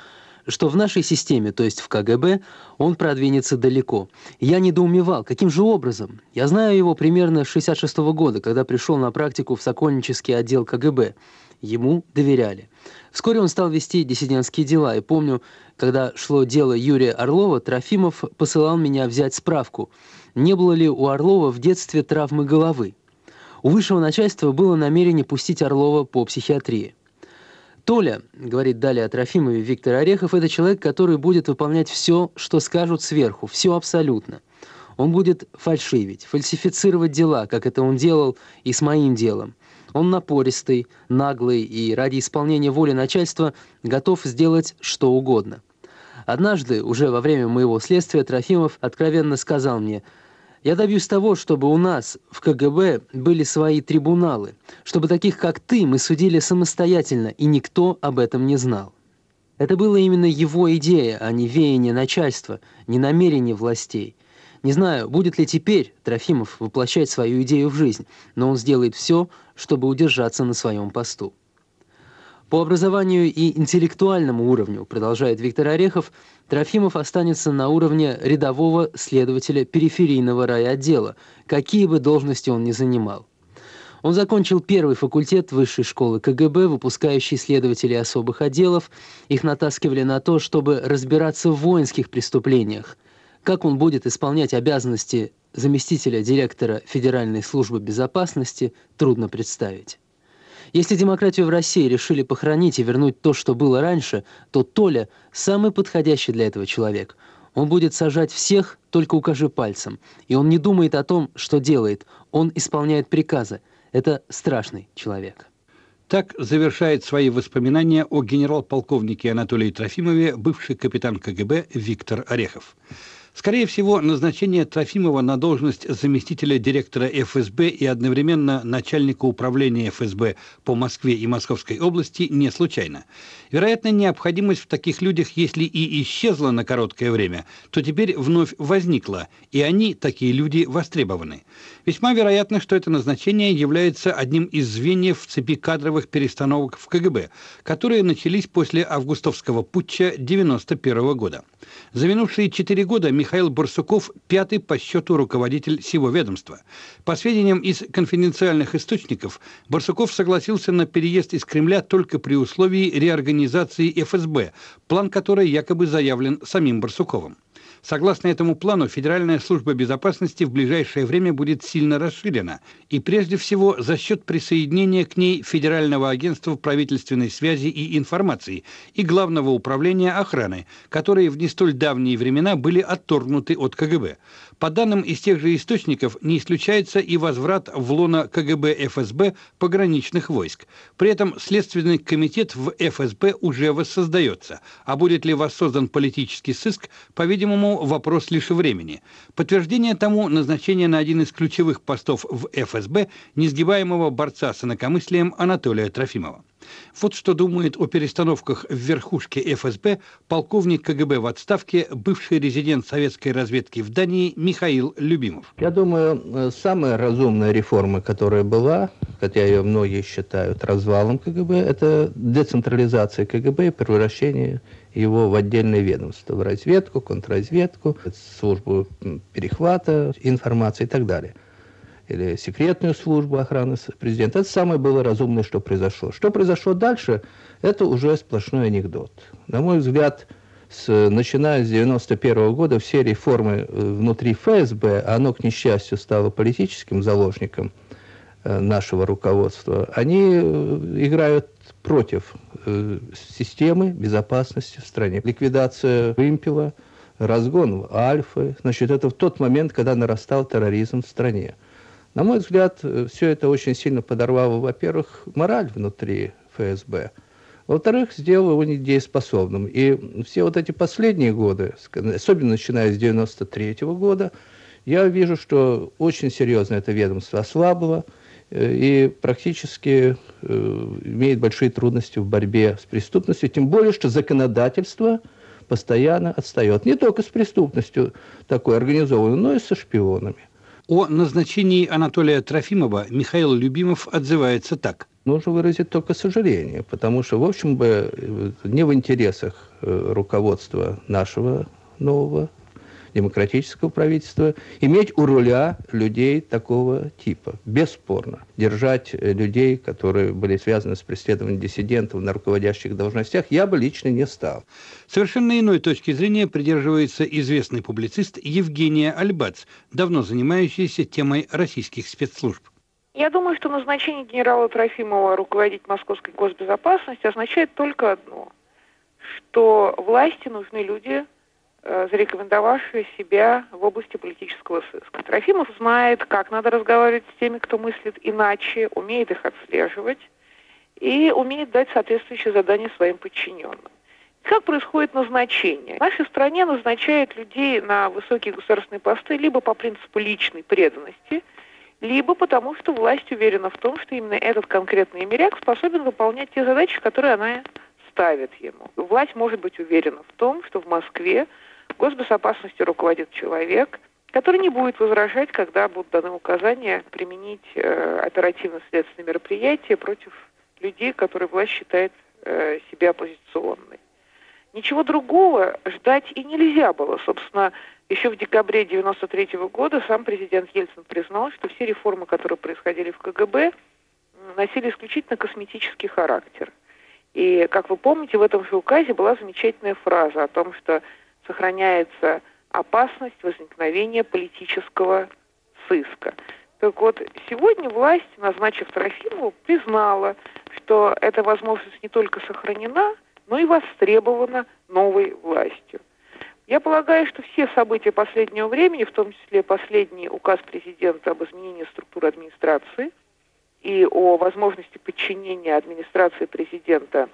что в нашей системе, то есть в ка гэ бэ, он продвинется далеко. Я недоумевал, каким же образом? Я знаю его примерно с шестьдесят шестого года, когда пришел на практику в Сокольнический отдел ка гэ бэ. Ему доверяли. Вскоре он стал вести диссидентские дела. И помню, когда шло дело Юрия Орлова, Трофимов посылал меня взять справку, не было ли у Орлова в детстве травмы головы. У высшего начальства было намерение пустить Орлова по психиатрии. Толя, говорит далее о Трофимове Виктор Орехов, это человек, который будет выполнять все, что скажут сверху, все абсолютно. Он будет фальшивить, фальсифицировать дела, как это он делал и с моим делом. Он напористый, наглый и ради исполнения воли начальства готов сделать что угодно. Однажды, уже во время моего следствия, Трофимов откровенно сказал мне: «Я добьюсь того, чтобы у нас в ка гэ бэ были свои трибуналы, чтобы таких, как ты, мы судили самостоятельно, и никто об этом не знал». Это была именно его идея, а не веяние начальства, не намерение властей. Не знаю, будет ли теперь Трофимов воплощать свою идею в жизнь, но он сделает все, чтобы удержаться на своем посту. По образованию и интеллектуальному уровню, продолжает Виктор Орехов, Трофимов останется на уровне рядового следователя периферийного райотдела, какие бы должности он ни занимал. Он закончил первый факультет высшей школы ка гэ бэ, выпускающий следователей особых отделов. Их натаскивали на то, чтобы разбираться в воинских преступлениях. Как он будет исполнять обязанности заместителя директора Федеральной службы безопасности, трудно представить. Если демократию в России решили похоронить и вернуть то, что было раньше, то Толя – самый подходящий для этого человек. Он будет сажать всех, только укажи пальцем. И он не думает о том, что делает. Он исполняет приказы. Это страшный человек. Так завершает свои воспоминания о генерал-полковнике Анатолии Трофимове бывший капитан ка гэ бэ Виктор Орехов. Скорее всего, назначение Трофимова на должность заместителя директора эф эс бэ и одновременно начальника управления эф эс бэ по Москве и Московской области не случайно. Вероятно, необходимость в таких людях, если и исчезла на короткое время, то теперь вновь возникла, и они, такие люди, востребованы. Весьма вероятно, что это назначение является одним из звеньев в цепи кадровых перестановок в ка гэ бэ, которые начались после августовского путча тысяча девятьсот девяносто первого года. За минувшие четыре года Михаил Барсуков, пятый по счету руководитель сего ведомства. По сведениям из конфиденциальных источников, Барсуков согласился на переезд из Кремля только при условии реорганизации эф эс бэ, план которой якобы заявлен самим Барсуковым. Согласно этому плану, Федеральная служба безопасности в ближайшее время будет сильно расширена, и прежде всего за счет присоединения к ней Федерального агентства правительственной связи и информации и Главного управления охраны, которые в не столь давние времена были отторгнуты от ка гэ бэ. По данным из тех же источников, не исключается и возврат в лоно ка гэ бэ эф эс бэ пограничных войск. При этом Следственный комитет в эф эс бэ уже воссоздается, а будет ли воссоздан политический сыск, по-видимому, вопрос лишь времени. Подтверждение тому назначение на один из ключевых постов в эф эс бэ несгибаемого борца с инакомыслием Анатолия Трофимова. Вот что думает о перестановках в верхушке эф эс бэ полковник ка гэ бэ в отставке, бывший резидент советской разведки в Дании Михаил Любимов. Я думаю, самая разумная реформа, которая была, хотя ее многие считают развалом ка гэ бэ, это децентрализация ка гэ бэ и превращение его в отдельное ведомство, в разведку, контрразведку, службу перехвата информации и так далее. Или секретную службу охраны президента. Это самое было разумное, что произошло. Что произошло дальше, это уже сплошной анекдот. На мой взгляд, с, начиная с девяносто первого года все реформы внутри эф эс бэ, оно, к несчастью, стало политическим заложником нашего руководства, они играют против системы безопасности в стране. Ликвидация вымпела, разгон Альфы, значит, это в тот момент, когда нарастал терроризм в стране. На мой взгляд, все это очень сильно подорвало, во-первых, мораль внутри эф эс бэ, во-вторых, сделало его недееспособным. И все вот эти последние годы, особенно начиная с девяносто третьего года, я вижу, что очень серьезно это ведомство ослабло и практически имеет большие трудности в борьбе с преступностью, тем более, что законодательство постоянно отстает. Не только с преступностью такой организованной, но и со шпионами. О назначении Анатолия Трофимова Михаил Любимов отзывается так. Нужно выразить только сожаление, потому что, в общем, бы не в интересах руководства нашего нового демократического правительства иметь у руля людей такого типа. Бесспорно. Держать людей, которые были связаны с преследованием диссидентов на руководящих должностях, я бы лично не стал. Совершенно иной точки зрения придерживается известный публицист Евгения Альбац, давно занимающаяся темой российских спецслужб. Я думаю, что назначение генерала Трофимова руководить Московской госбезопасностью означает только одно, что власти нужны люди, зарекомендовавшие себя в области политического сыска. Трофимов знает, как надо разговаривать с теми, кто мыслит иначе, умеет их отслеживать и умеет дать соответствующие задания своим подчиненным. Как происходит назначение? В нашей стране назначают людей на высокие государственные посты либо по принципу личной преданности, либо потому, что власть уверена в том, что именно этот конкретный эмиряк способен выполнять те задачи, которые она ставит ему. Власть может быть уверена в том, что в Москве госбезопасностью руководит человек, который не будет возражать, когда будут даны указания применить э, оперативно-следственные мероприятия против людей, которые власть считает э, себя оппозиционной. Ничего другого ждать и нельзя было. Собственно, еще в декабре девяносто третьего года сам президент Ельцин признал, что все реформы, которые происходили в ка гэ бэ, носили исключительно косметический характер. И, как вы помните, в этом же указе была замечательная фраза о том, что сохраняется опасность возникновения политического сыска. Так вот, сегодня власть, назначив Трофимова, признала, что эта возможность не только сохранена, но и востребована новой властью. Я полагаю, что все события последнего времени, в том числе последний указ президента об изменении структуры администрации и о возможности подчинения администрации президента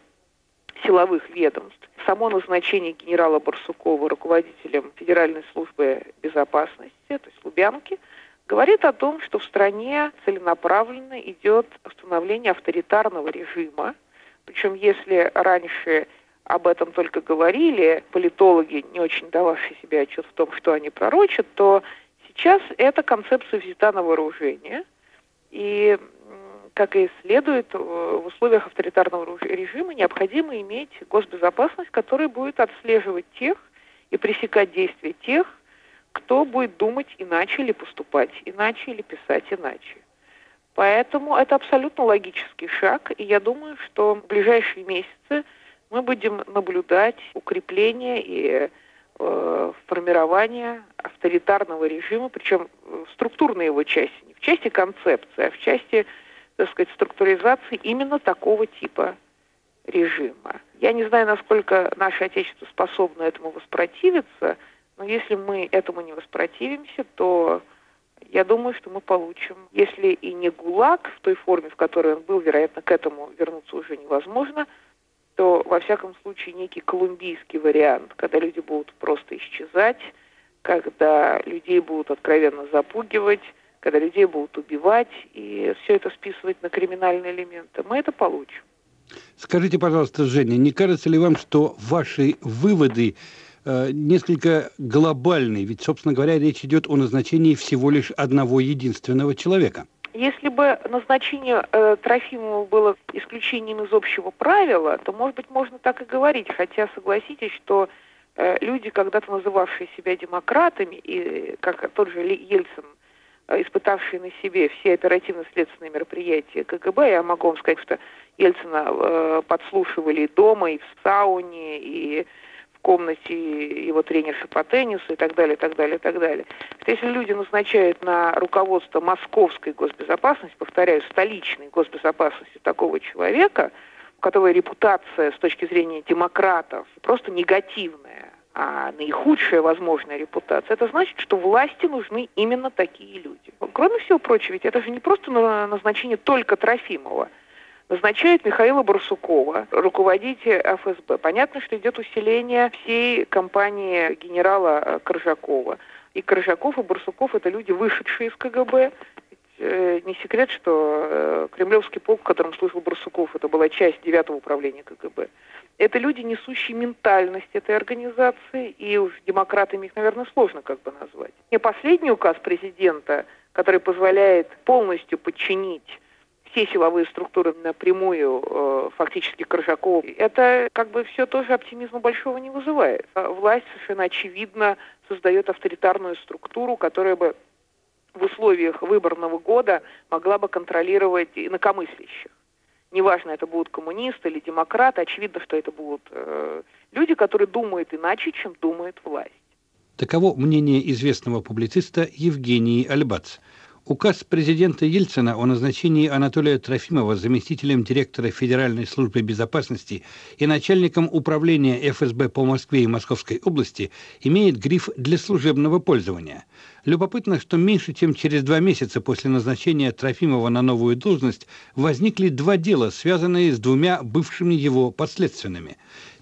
силовых ведомств, само назначение генерала Барсукова руководителем Федеральной службы безопасности, то есть Лубянки, говорит о том, что в стране целенаправленно идет установление авторитарного режима. Причем, если раньше об этом только говорили политологи, не очень дававшие себе отчет в том, что они пророчат, то сейчас эта концепция взята на вооружение. И, как и следует, в условиях авторитарного режима необходимо иметь госбезопасность, которая будет отслеживать тех и пресекать действия тех, кто будет думать иначе или поступать иначе, или писать иначе. Поэтому это абсолютно логический шаг, и я думаю, что в ближайшие месяцы мы будем наблюдать укрепление и э, формирование авторитарного режима, причем в структурной его части, не в части концепции, а в части, так сказать, структуризации именно такого типа режима. Я не знаю, насколько наше Отечество способно этому воспротивиться, но если мы этому не воспротивимся, то я думаю, что мы получим, если и не ГУЛАГ в той форме, в которой он был, вероятно, к этому вернуться уже невозможно, то, во всяком случае, некий колумбийский вариант, когда люди будут просто исчезать, когда людей будут откровенно запугивать, когда людей будут убивать и все это списывать на криминальные элементы, мы это получим. Скажите, пожалуйста, Женя, не кажется ли вам, что ваши выводы э, несколько глобальны? Ведь, собственно говоря, речь идет о назначении всего лишь одного единственного человека. Если бы назначение э, Трофимова было исключением из общего правила, то, может быть, можно так и говорить. Хотя, согласитесь, что э, люди, когда-то называвшие себя демократами, и как тот же Ельцин, испытавшие на себе все оперативно-следственные мероприятия КГБ, я могу вам сказать, что Ельцина э, подслушивали и дома, и в сауне, и в комнате его тренерши по теннису, и так далее, и так далее, и так далее. Что если люди назначают на руководство московской госбезопасности, повторяю, столичной госбезопасности такого человека, у которого репутация с точки зрения демократов просто негативная, а наихудшая возможная репутация, это значит, что власти нужны именно такие люди. Кроме всего прочего, ведь это же не просто назначение только Трофимова. Назначает Михаила Барсукова, руководитель эф эс бэ. Понятно, что идет усиление всей компании генерала Коржакова. И Коржаков, и Барсуков – это люди, вышедшие из КГБ. Ведь не секрет, что кремлевский полк, в котором служил Барсуков, это была часть девятого управления КГБ. Это люди, несущие ментальность этой организации, и уж демократами их, наверное, сложно как бы назвать. И последний указ президента, который позволяет полностью подчинить все силовые структуры напрямую э, фактически Коржакову, это как бы все тоже оптимизма большого не вызывает. Власть совершенно очевидно создает авторитарную структуру, которая бы в условиях выборного года могла бы контролировать инакомыслящих. Неважно, это будут коммунисты или демократы, очевидно, что это будут э, люди, которые думают иначе, чем думает власть. Таково мнение известного публициста Евгении Альбац. Указ президента Ельцина о назначении Анатолия Трофимова заместителем директора Федеральной службы безопасности и начальником управления эф эс бэ по Москве и Московской области имеет гриф «для служебного пользования». Любопытно, что меньше чем через два месяца после назначения Трофимова на новую должность возникли два дела, связанные с двумя бывшими его подследственными.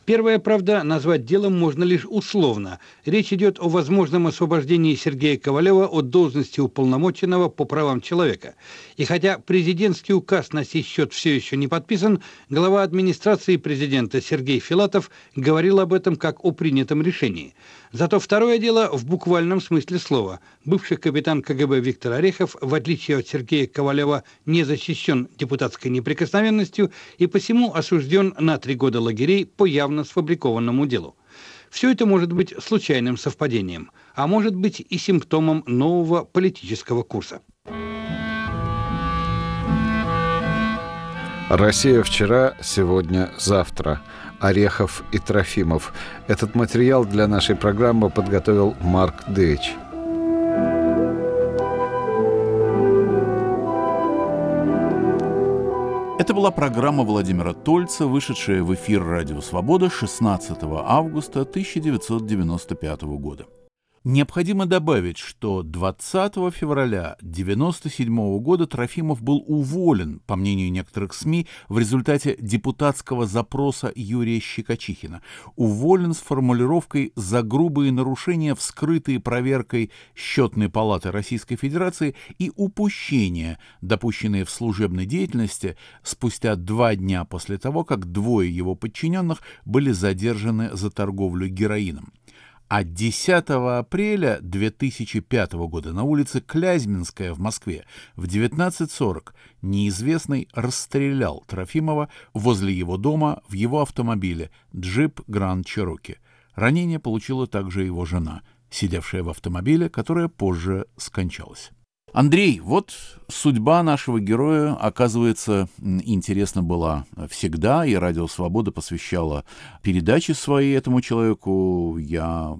Первое, правда, назвать делом можно лишь условно. Речь идет о возможном освобождении Сергея Ковалева от должности уполномоченного по правам человека. И хотя президентский указ на сей счет все еще не подписан, глава администрации президента Сергей Филатов говорил об этом как о принятом решении. Зато второе дело в буквальном смысле слова. Бывший капитан ка гэ бэ Виктор Орехов, в отличие от Сергея Ковалева, не защищен депутатской неприкосновенностью и посему осужден на три года лагерей по явно сфабрикованному делу. Все это может быть случайным совпадением, а может быть и симптомом нового политического курса. Россия вчера, сегодня, завтра. Орехов и Трофимов. Этот материал для нашей программы подготовил Марк Дейч. Это была программа Владимира Тольца, вышедшая в эфир «Радио Свобода» шестнадцатого августа тысяча девятьсот девяносто пятого года. Необходимо добавить, что двадцатого февраля тысяча девятьсот девяносто седьмого года Трофимов был уволен, по мнению некоторых СМИ, в результате депутатского запроса Юрия Щекочихина. Уволен с формулировкой «за грубые нарушения, вскрытые проверкой Счетной палаты Российской Федерации и упущения, допущенные в служебной деятельности, спустя два дня после того, как двое его подчиненных были задержаны за торговлю героином». А десятого апреля две тысячи пятого года на улице Клязьминская в Москве в девятнадцать сорок неизвестный расстрелял Трофимова возле его дома в его автомобиле «Джип Гранд Чероки». Ранение получила также его жена сидевшая в автомобиле, которая позже скончалась. Андрей, вот судьба нашего героя, оказывается, интересна была всегда, и «Радио Свобода» посвящала передачи свои этому человеку. Я,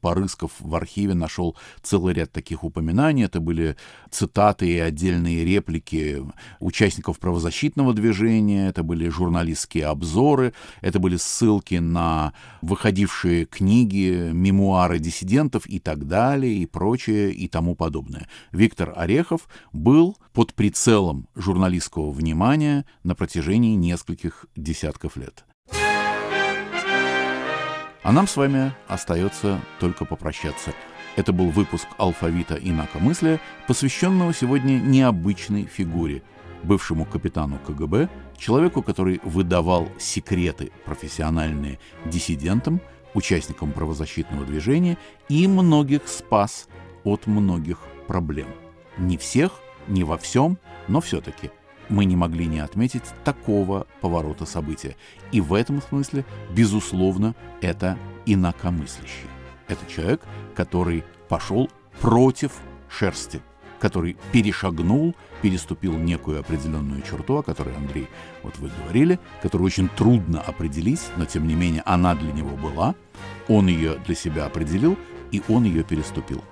порыскав в архиве, нашел целый ряд таких упоминаний. Это были цитаты и отдельные реплики участников правозащитного движения, это были журналистские обзоры, это были ссылки на выходившие книги, мемуары диссидентов и так далее, и прочее, и тому подобное. Виктор Орехов был под прицелом журналистского внимания на протяжении нескольких десятков лет. А нам с вами остается только попрощаться. Это был выпуск «Алфавита инакомыслия», посвященного сегодня необычной фигуре, бывшему капитану ка гэ бэ, человеку, который выдавал секреты профессиональные диссидентам, участникам правозащитного движения и многих спас от многих проблем. Не всех, не во всем, но все-таки мы не могли не отметить такого поворота события. И в этом смысле, безусловно, это инакомыслящий. Это человек, который пошел против шерсти, который перешагнул, переступил некую определенную черту, о которой, Андрей, вот вы говорили, которую очень трудно определить, но тем не менее она для него была, он ее для себя определил, и он ее переступил.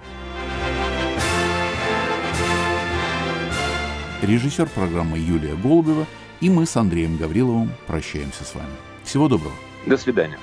Режиссер программы Юлия Голубева, и мы с Андреем Гавриловым прощаемся с вами. Всего доброго. До свидания.